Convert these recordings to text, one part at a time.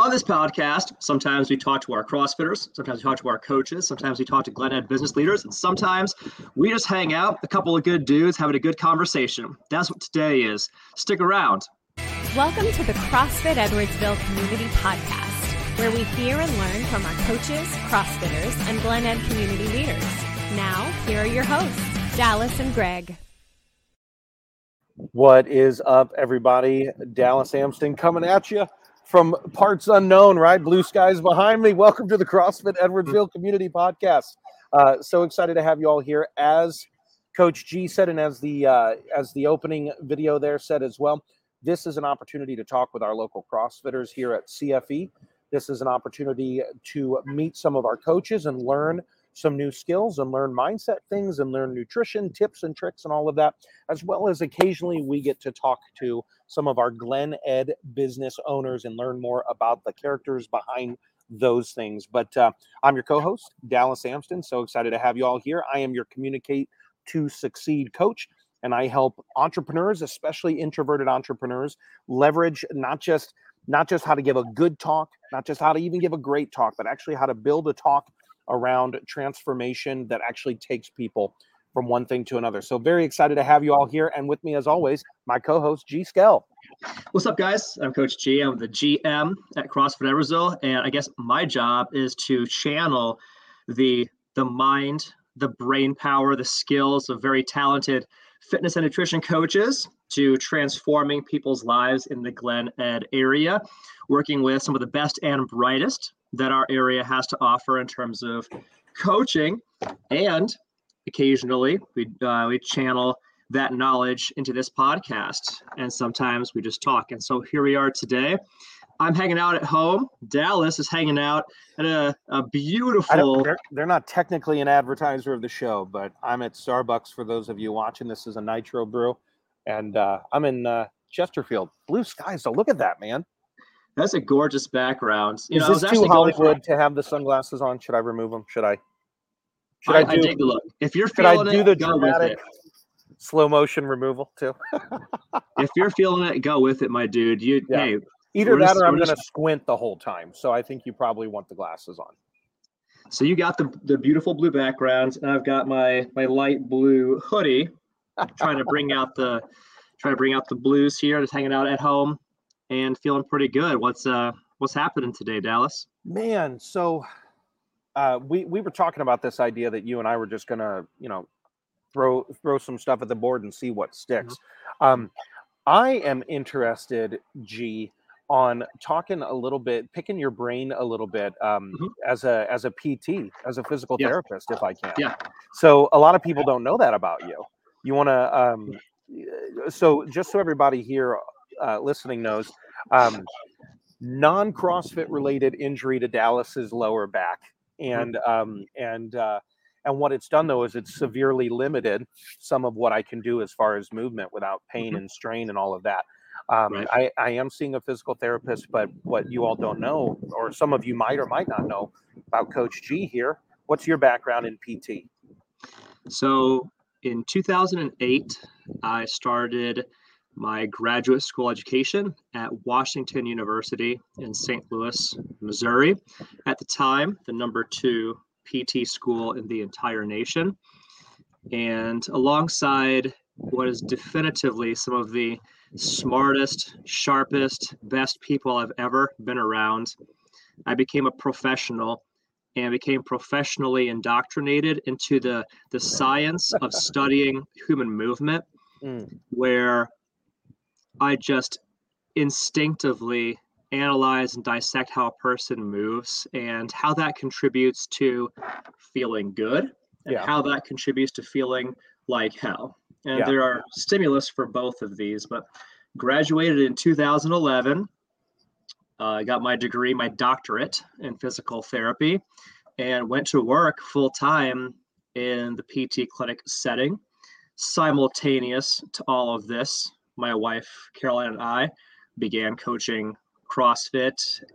On this podcast, sometimes we talk to our CrossFitters, sometimes we talk to our coaches, sometimes we talk to Glen Ed business leaders, and sometimes we just hang out, a couple of good dudes having a good conversation. That's what today is. Stick around. Welcome to the CrossFit Edwardsville Community Podcast, where we hear and learn from our coaches, CrossFitters, and Glen Ed community leaders. Now, here are your hosts, Dallas and Greg. What is up, everybody? Dallas Amston coming at you from parts unknown, right? Blue skies behind me. Welcome to the CrossFit Edwardsville Community Podcast. So excited to have you all here. As Coach G said, and as the opening video there said as well, this is an opportunity to talk with our local CrossFitters here at CFE. This is an opportunity to meet some of our coaches and learn some new skills and learn mindset things and learn nutrition tips and tricks and all of that, as well as occasionally we get to talk to some of our Glen Ed business owners and learn more about the characters behind those things. But I'm your co-host, Dallas Amston. So excited to have you all here. I am your Communicate to Succeed coach, and I help entrepreneurs, especially introverted entrepreneurs, leverage not just how to give a good talk, not just how to even give a great talk, but actually how to build a talk around transformation that actually takes people from one thing to another. So very excited to have you all here. And with me, as always, my co-host, G. Skell. What's up, guys? I'm Coach G. I'm the GM at CrossFit Edwardsville. And I guess my job is to channel the mind, the brain power, the skills of very talented fitness and nutrition coaches to transforming people's lives in the Glen Ed area, working with some of the best and brightest that our area has to offer in terms of coaching. And occasionally we channel that knowledge into this podcast, and sometimes we just talk. And so here we are today. I'm hanging out at home. Dallas is hanging out at a beautiful... They're not technically an advertiser of the show, but I'm at Starbucks for those of you watching. This is a nitro brew, and I'm in Chesterfield. Blue skies, so look at that, man. That's a gorgeous background. You know, is this too Hollywood to have the sunglasses on? Should I remove them? Should I take a look? If you're feeling it, the go with it. Slow motion removal too. If you're feeling it, go with it, my dude. Hey, either that or I'm going to squint the whole time. So I think you probably want the glasses on. So you got the beautiful blue background, and I've got my light blue hoodie. trying to bring out the blues here. Just hanging out at home and feeling pretty good. What's happening today, Dallas? Man, so we were talking about this idea that you and I were just gonna, throw some stuff at the board and see what sticks. Mm-hmm. I am interested, G, on talking a little bit, picking your brain a little bit as a PT, as a physical therapist, if I can. Yeah. So a lot of people don't know that about you. You want to, so just so everybody here listening knows, non-CrossFit related injury to Dallas's lower back, and what it's done though is it's severely limited some of what I can do as far as movement without pain and strain and all of that. I am seeing a physical therapist, but what you all don't know, or some of you might or might not know about Coach G here, what's your background in PT? So in 2008, I started my graduate school education at Washington University in St. Louis, Missouri. At the time, the number 2 PT school in the entire nation. And alongside what is definitively some of the smartest, sharpest, best people I've ever been around, I became a professional and became professionally indoctrinated into the science of studying human movement, where I just instinctively analyze and dissect how a person moves and how that contributes to feeling good and how that contributes to feeling like hell. And there are stimulus for both of these, but graduated in 2011. I got my degree, my doctorate in physical therapy, and went to work full time in the PT clinic setting. Simultaneous to all of this, my wife, Caroline, and I began coaching CrossFit.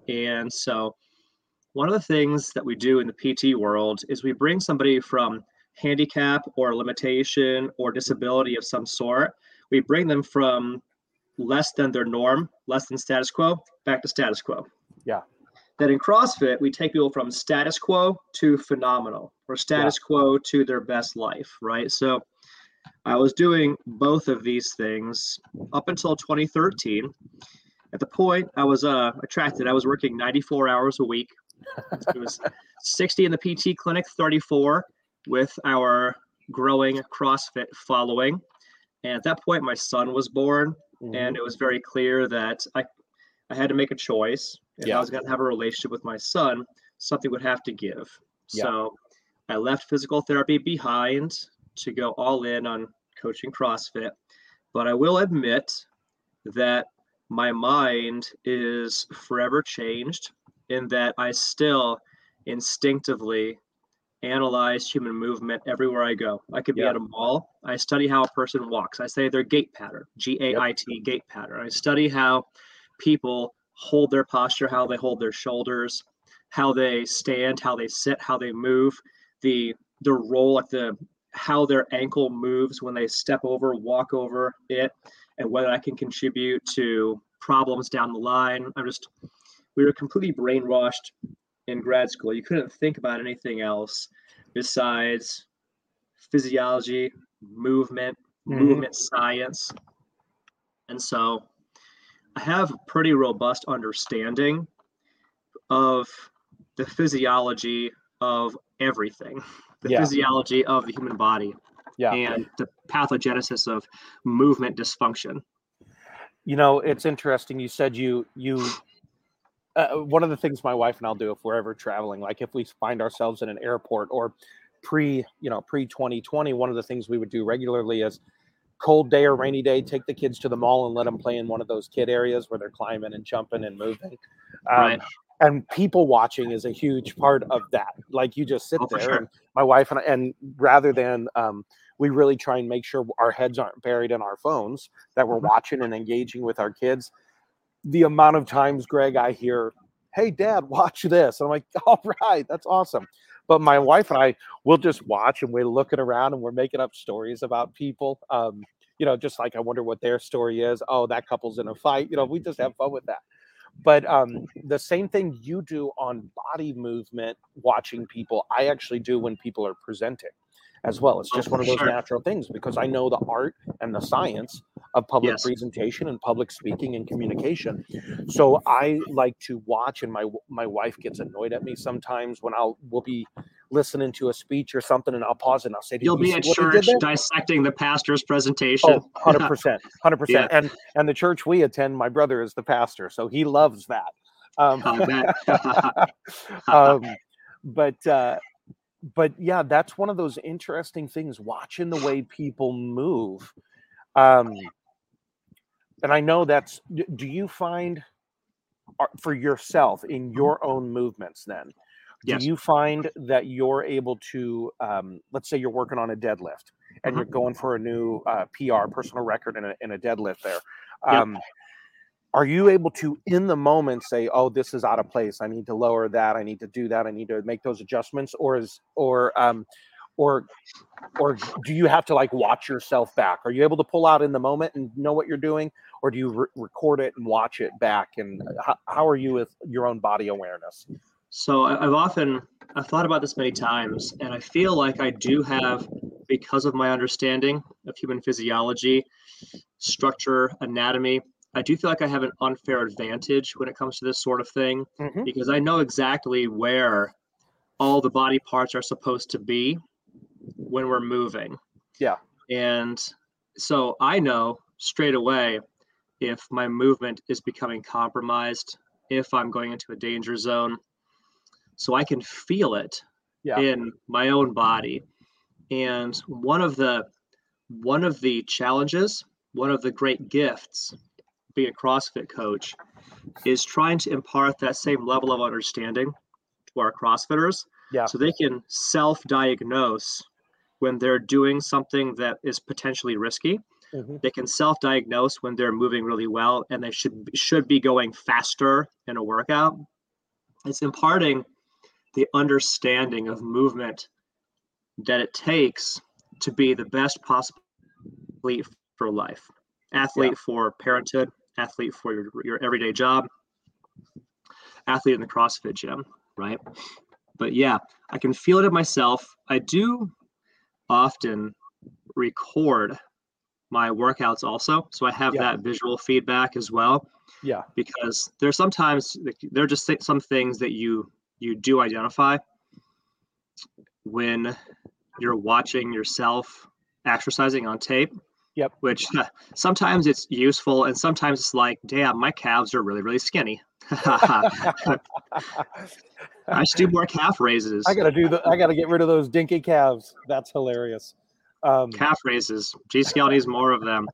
And so one of the things that we do in the PT world is we bring somebody from handicap or limitation or disability of some sort. We bring them from less than their norm, less than status quo, back to status quo. Yeah. that in CrossFit, we take people from status quo to phenomenal, or status quo to their best life, right? So I was doing both of these things up until 2013. At the point I was attracted, I was working 94 hours a week. It was 60 in the PT clinic, 34 with our growing CrossFit following. And at that point, my son was born, and it was very clear that I had to make a choice. If I was going to have a relationship with my son, something would have to give. Yeah. So I left physical therapy behind to go all in on coaching CrossFit. But I will admit that my mind is forever changed in that I still instinctively analyze human movement everywhere I go. I could be at a mall. I study how a person walks. I study their gait pattern, GAIT, gait pattern. I study how people hold their posture, how they hold their shoulders, how they stand, how they sit, how they move, the roll, like how their ankle moves when they step over, walk over it, and whether I can contribute to problems down the line. We were completely brainwashed in grad school. You couldn't think about anything else besides physiology, movement, movement science. And so I have a pretty robust understanding of the physiology of everything, the physiology of the human body, and the pathogenesis of movement dysfunction. You know, it's interesting. You said you one of the things my wife and I'll do if we're ever traveling, like if we find ourselves in an airport or pre-2020, one of the things we would do regularly is cold day or rainy day, take the kids to the mall and let them play in one of those kid areas where they're climbing and jumping and moving. Right. And people watching is a huge part of that. Like you just sit there and my wife and I, and rather than, we really try and make sure our heads aren't buried in our phones, that we're watching and engaging with our kids. The amount of times, Greg, I hear, "Hey dad, watch this." And I'm like, all right, that's awesome. But my wife and I will just watch and we're looking around and we're making up stories about people. You know, just like I wonder what their story is. Oh, that couple's in a fight. You know, we just have fun with that. But the same thing you do on body movement, watching people, I actually do when people are presenting as well. It's just one of those natural things because I know the art and the science of public presentation and public speaking and communication. So I like to watch, and my wife gets annoyed at me sometimes when we'll be listening to a speech or something and I'll pause and I'll say, you'll be at church dissecting the pastor's presentation. Oh, 100%. And the church we attend, my brother is the pastor, so he loves that. But yeah, that's one of those interesting things, watching the way people move. And I know that's, do you find for yourself in your own movements then, do you find that you're able to, let's say you're working on a deadlift and you're going for a new PR, personal record in a deadlift there. Are you able to, in the moment, say, "Oh, this is out of place. I need to lower that. I need to do that. I need to make those adjustments," or do you have to like watch yourself back? Are you able to pull out in the moment and know what you're doing, or do you record it and watch it back? And how are you with your own body awareness? So I've thought about this many times, and I feel like I do have, because of my understanding of human physiology, structure, anatomy. I do feel like I have an unfair advantage when it comes to this sort of thing, because I know exactly where all the body parts are supposed to be when we're moving. Yeah. And so I know straight away if my movement is becoming compromised, if I'm going into a danger zone, so I can feel it in my own body. And one of the challenges, one of the great gifts being a CrossFit coach is trying to impart that same level of understanding to our CrossFitters so they can self-diagnose when they're doing something that is potentially risky. They can self-diagnose when they're moving really well and they should be going faster in a workout. It's imparting the understanding of movement that it takes to be the best possible athlete for life, athlete for parenthood, athlete for your everyday job. athlete in the CrossFit gym, right? But yeah, I can feel it in myself. I do often record my workouts also, so I have that visual feedback as well. Yeah, because there's sometimes there are just some things that you do identify when you're watching yourself exercising on tape. Yep. Which sometimes it's useful, and sometimes it's like, damn, my calves are really, really skinny. I should do more calf raises. I gotta get rid of those dinky calves. That's hilarious. Calf raises. G-Scale needs more of them.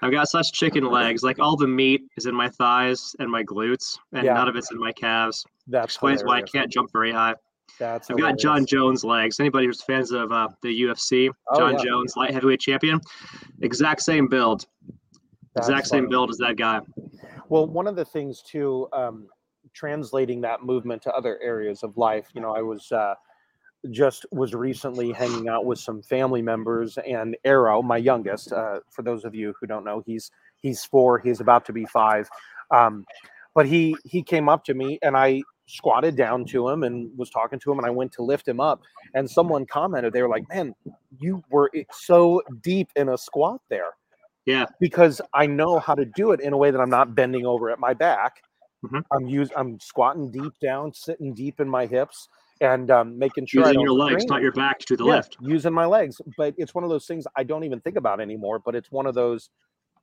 I've got such chicken legs. Like, all the meat is in my thighs and my glutes, and none of it's in my calves. That explains why I can't jump very high. I've got John Jones legs. Anybody who's fans of the UFC, John Jones, light heavyweight champion, exact same build. Exact same build as that guy. Well, one of the things too, translating that movement to other areas of life, you know, I was recently hanging out with some family members, and Arrow, my youngest, for those of you who don't know, he's 4, he's about to be 5. But he came up to me, and I squatted down to him and was talking to him, and I went to lift him up, and someone commented, they were like, man, you were so deep in a squat there. Yeah. Because I know how to do it in a way that I'm not bending over at my back. Mm-hmm. I'm squatting deep down, sitting deep in my hips, and making sure using your legs, not your back, to do the lift. Using my legs, but it's one of those things I don't even think about anymore. But it's one of those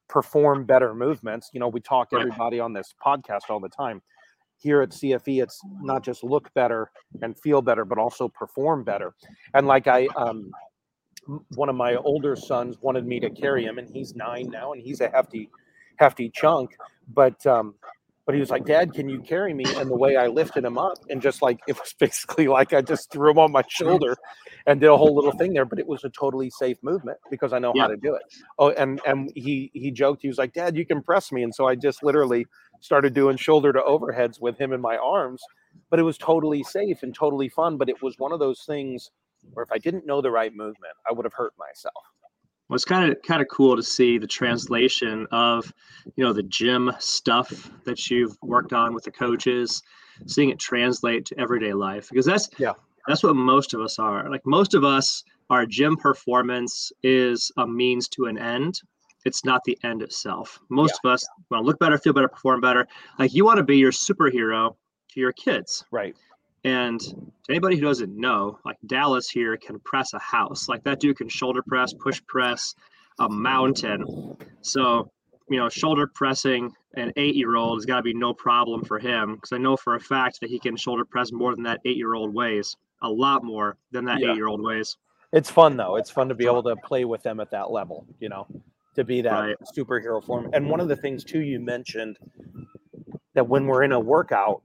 perform better movements. You know, we talk everybody on this podcast all the time. Here at CFE, it's not just look better and feel better, but also perform better. And like one of my older sons wanted me to carry him, and he's 9 now, and he's a hefty chunk, but he was like, Dad, can you carry me? And the way I lifted him up, and just like, it was basically like I just threw him on my shoulder and did a whole little thing there, but it was a totally safe movement because I know how to do it. Oh, and he joked, he was like, Dad, you can press me. And so I just literally started doing shoulder to overheads with him in my arms, but it was totally safe and totally fun. But it was one of those things where if I didn't know the right movement, I would have hurt myself. Well, it's kind of cool to see the translation of, you know, the gym stuff that you've worked on with the coaches, seeing it translate to everyday life, because that's what most of us are. Like, most of us, our gym performance is a means to an end. It's not the end itself. Most of us want to look better, feel better, perform better. Like, you want to be your superhero to your kids. Right. And to anybody who doesn't know, like, Dallas here can press a house. Like, that dude can shoulder press, push press a mountain. So, you know, shoulder pressing an 8-year-old has got to be no problem for him, because I know for a fact that he can shoulder press more than that 8-year-old weighs, a lot more than that 8-year-old weighs. It's fun, though. It's fun to be able to play with them at that level, you know, to be that superhero form. And one of the things, too, you mentioned that when we're in a workout,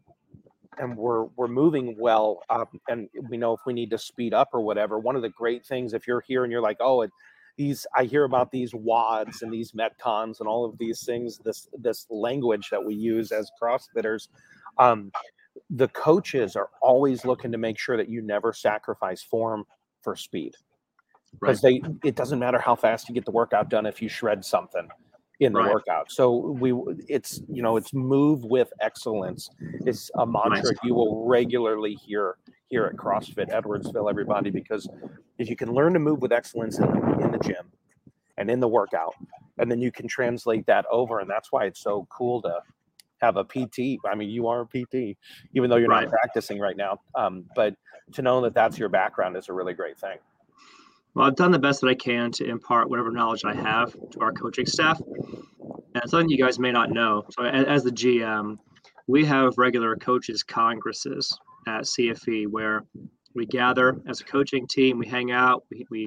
and we're moving well, and we know if we need to speed up or whatever. One of the great things, if you're here and you're like, I hear about these WODs and these Metcons and all of these things, this language that we use as CrossFitters, the coaches are always looking to make sure that you never sacrifice form for speed, because it doesn't matter how fast you get the workout done if you shred something in the workout. So it's move with excellence. It's a mantra you will regularly hear here at CrossFit Edwardsville, everybody, because if you can learn to move with excellence in the gym and in the workout, and then you can translate that over. And that's why it's so cool to have a PT. I mean, you are a PT, even though you're not practicing right now. But to know that that's your background is a really great thing. Well, I've done the best that I can to impart whatever knowledge I have to our coaching staff. And it's something you guys may not know. So as the GM, we have regular coaches congresses at CFE where we gather as a coaching team, we hang out, we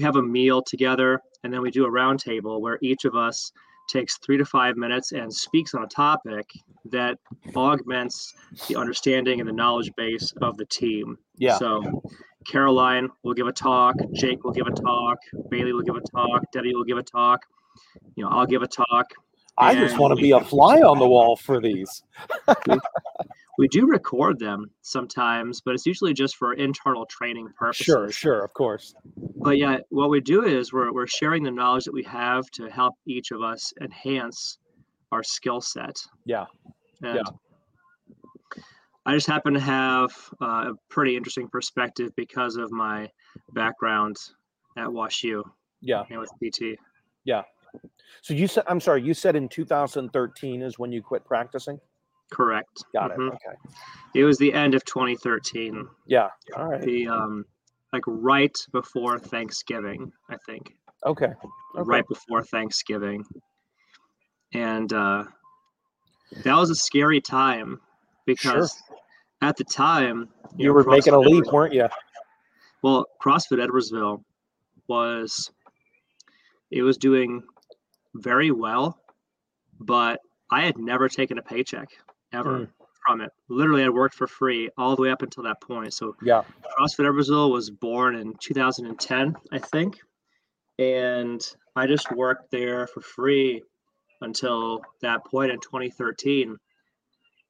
have a meal together, and then we do a roundtable where each of us takes 3 to 5 minutes and speaks on a topic that augments the understanding and the knowledge base of the team. Yeah. So Caroline will give a talk, Jake will give a talk, Bailey will give a talk, Debbie will give a talk, you know, I'll give a talk. I just want to be a fly on the wall for these. We do record them sometimes, but it's usually just for internal training purposes. Sure, of course. But yeah, what we do is we're sharing the knowledge that we have to help each of us enhance our skill set. Yeah. I just happen to have a pretty interesting perspective because of my background at WashU. Yeah. And with PT. Yeah. So you said, I'm sorry, you said in 2013 is when you quit practicing? Correct. Got it. Okay. It was the end of 2013. Yeah. All right. The like right before Thanksgiving, I think. Okay. Right before Thanksgiving. And that was a scary time because at the time you were making a leap, weren't you? Well, CrossFit Edwardsville was doing very well, but I had never taken a paycheck ever from it. Literally, I worked for free all the way up until that point. So yeah, CrossFit Edwardsville was born in 2010, I think. And I just worked there for free until that point in 2013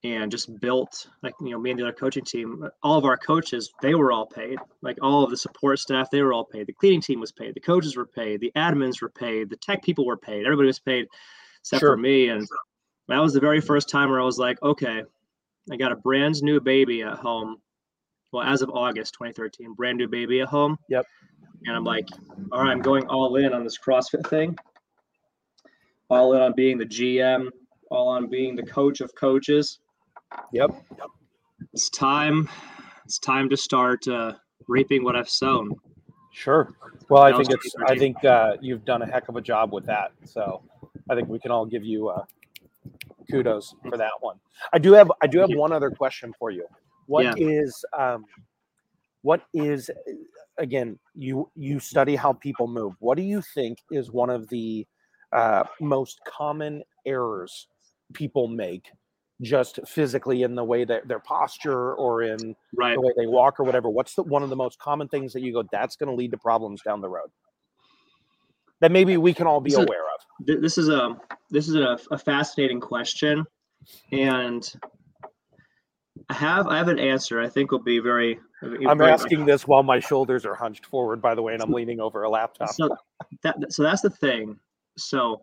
and just built, like, you know, me and the other coaching team, all of our coaches, they were all paid. Like all of the support staff, they were all paid. The cleaning team was paid. The coaches were paid. The admins were paid. The tech people were paid. Everybody was paid except for me. And that was the very first time where I was like, okay, I got a brand new baby at home. Well, as of August 2013, brand new baby at home. Yep. And I'm like, all right, I'm going all in on this CrossFit thing. All in on being the GM, all on being the coach of coaches. Yep. It's time. It's time to start reaping what I've sown. Sure. Well, I think it's, I think you've done a heck of a job with that. So I think we can all give you kudos for that one. I do have one other question for you. What is again, you study how people move. What do you think is one of the most common errors people make, just physically in the way that their posture or in the way they walk or whatever? What's one of the most common things that you go, that's going to lead to problems down the road that maybe we can all be aware of? This is a fascinating question, and I have an answer I think will be very... I'm asking this while my shoulders are hunched forward, by the way, and I'm leaning over a laptop. So that's the thing. So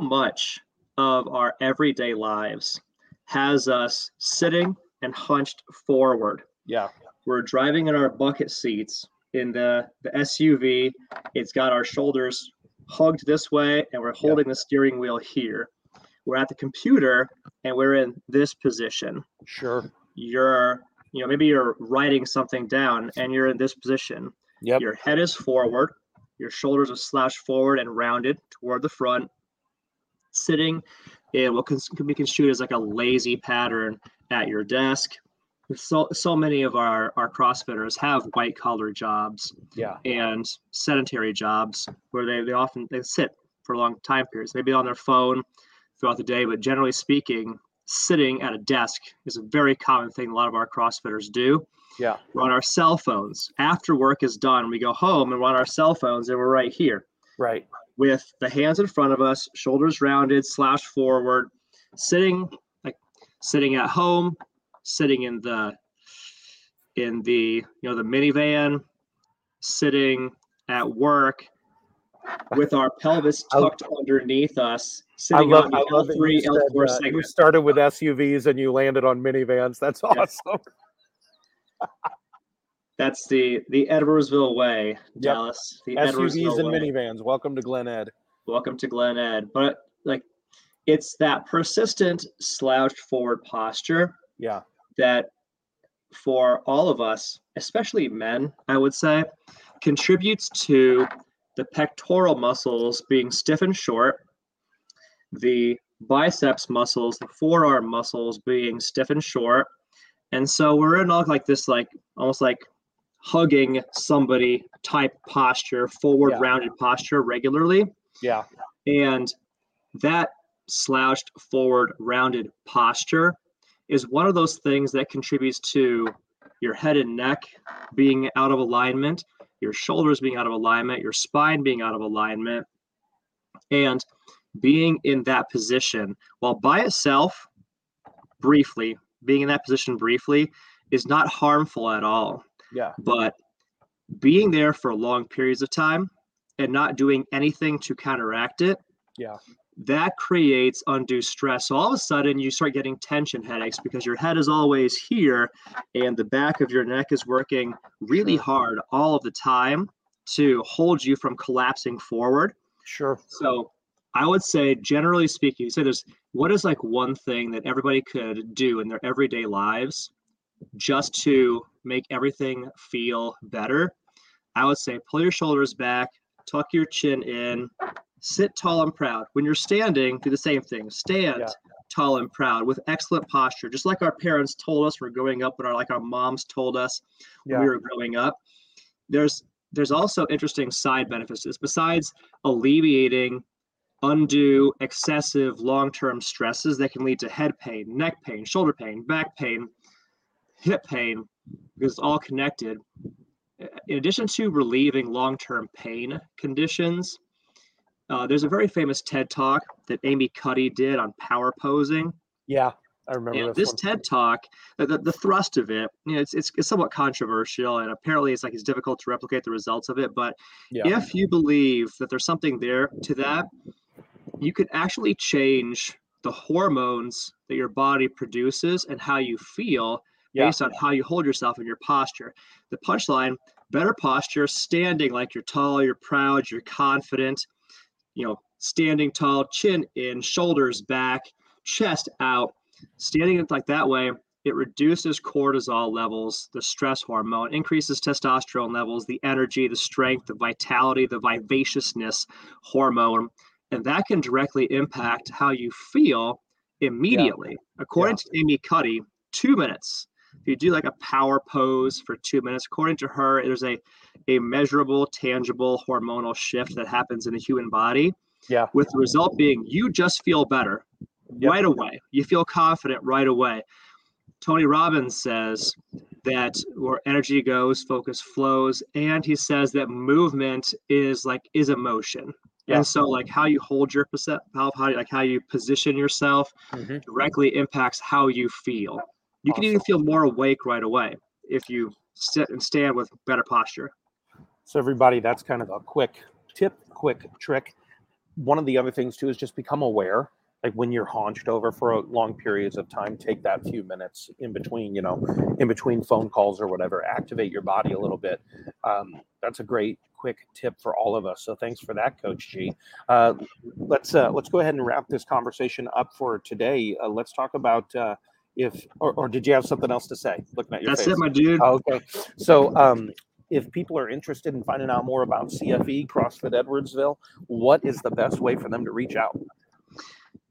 much of our everyday lives has us sitting and hunched forward. Yeah. We're driving in our bucket seats in the SUV. It's got our shoulders hugged this way, and we're holding the steering wheel here. We're at the computer, and we're in this position. Sure. Maybe you're writing something down, and you're in this position. Yep. Your head is forward. Your shoulders are slouched forward and rounded toward the front. Sitting in what can be construed as like a lazy pattern at your desk. So many of our CrossFitters have white collar jobs and sedentary jobs where they often sit for long time periods. Maybe on their phone throughout the day, but generally speaking, sitting at a desk is a very common thing a lot of our CrossFitters do. Yeah. We're on our cell phones. After work is done, we go home and we're on our cell phones and we're right here. Right. With the hands in front of us, shoulders rounded, slouched forward, sitting at home, sitting in the the minivan, sitting at work with our pelvis tucked underneath us. I love L3, L4 segment. You started with SUVs and you landed on minivans. That's awesome. That's the Edwardsville way, Dallas. The SUVs and minivans. Welcome to Glen Ed. Welcome to Glen Ed. But like, it's that persistent slouched forward posture. Yeah. That for all of us, especially men, I would say, contributes to the pectoral muscles being stiff and short, the biceps muscles, the forearm muscles being stiff and short, and so we're in like this, like almost like hugging somebody type posture, forward rounded posture regularly. Yeah. And that slouched forward rounded posture is one of those things that contributes to your head and neck being out of alignment, your shoulders being out of alignment, your spine being out of alignment, and being in that position while by itself briefly. Being in that position briefly is not harmful at all. Yeah. But being there for long periods of time and not doing anything to counteract it that creates undue stress. So all of a sudden you start getting tension headaches because your head is always here and the back of your neck is working really hard all of the time to hold you from collapsing forward. Sure. So I would say, generally speaking, you say there's, what is like one thing that everybody could do in their everyday lives just to make everything feel better? I would say pull your shoulders back, tuck your chin in, sit tall and proud. When you're standing, do the same thing. Stand tall and proud with excellent posture, just like our parents told us when we were growing up, like our moms told us when we were growing up. There's also interesting side benefits to this. Besides alleviating undue, excessive long-term stresses that can lead to head pain, neck pain, shoulder pain, back pain, hip pain, because it's all connected. In addition to relieving long-term pain conditions, there's a very famous TED Talk that Amy Cuddy did on power posing. Yeah, I remember and this TED Talk, the thrust of it, it's somewhat controversial, and apparently it's difficult to replicate the results of it. But if you believe that there's something there to that, you could actually change the hormones that your body produces and how you feel based on how you hold yourself and your posture. The punchline, better posture, standing like you're tall, you're proud, you're confident, standing tall, chin in, shoulders back, chest out, standing like that way, it reduces cortisol levels, the stress hormone, increases testosterone levels, the energy, the strength, the vitality, the vivaciousness hormone, and that can directly impact how you feel immediately. Yeah. According to Amy Cuddy, 2 minutes. If you do a power pose for 2 minutes, according to her, there's a measurable, tangible hormonal shift that happens in the human body. Yeah. With the result being you just feel better right away. You feel confident right away. Tony Robbins says that where energy goes, focus flows. And he says that movement is emotion. Yeah. And so how you hold yourself, how you position yourself directly impacts how you feel. You can even feel more awake right away if you sit and stand with better posture. So everybody, that's kind of a quick tip, quick trick. One of the other things too is just become aware. When you're haunched over for long periods of time, take that few minutes in between phone calls or whatever, activate your body a little bit. That's a great quick tip for all of us. So thanks for that, Coach G. Let's go ahead and wrap this conversation up for today. Let's talk about or did you have something else to say? Looking at your face. That's it, my dude. Oh, okay. So if people are interested in finding out more about CFE, CrossFit Edwardsville, what is the best way for them to reach out?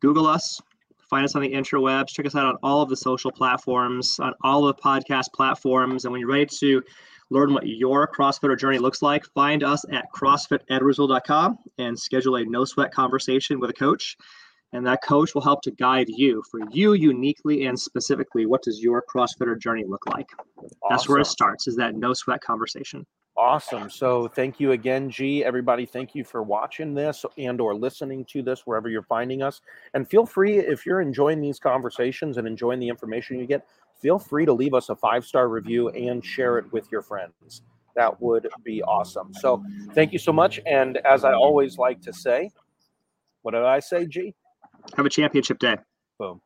Google us, find us on the interwebs, check us out on all of the social platforms, on all the podcast platforms. And when you're ready to learn what your CrossFitter journey looks like, find us at CrossFitEdwardsville.com and schedule a no-sweat conversation with a coach. And that coach will help to guide you for you uniquely and specifically. What does your CrossFitter journey look like? Awesome. That's where it starts, is that no-sweat conversation. Awesome. So thank you again, G. Everybody, thank you for watching this and or listening to this wherever you're finding us. And feel free, if you're enjoying these conversations and enjoying the information you get, feel free to leave us a 5-star review and share it with your friends. That would be awesome. So thank you so much. And as I always like to say, what did I say, G? Have a championship day. Boom.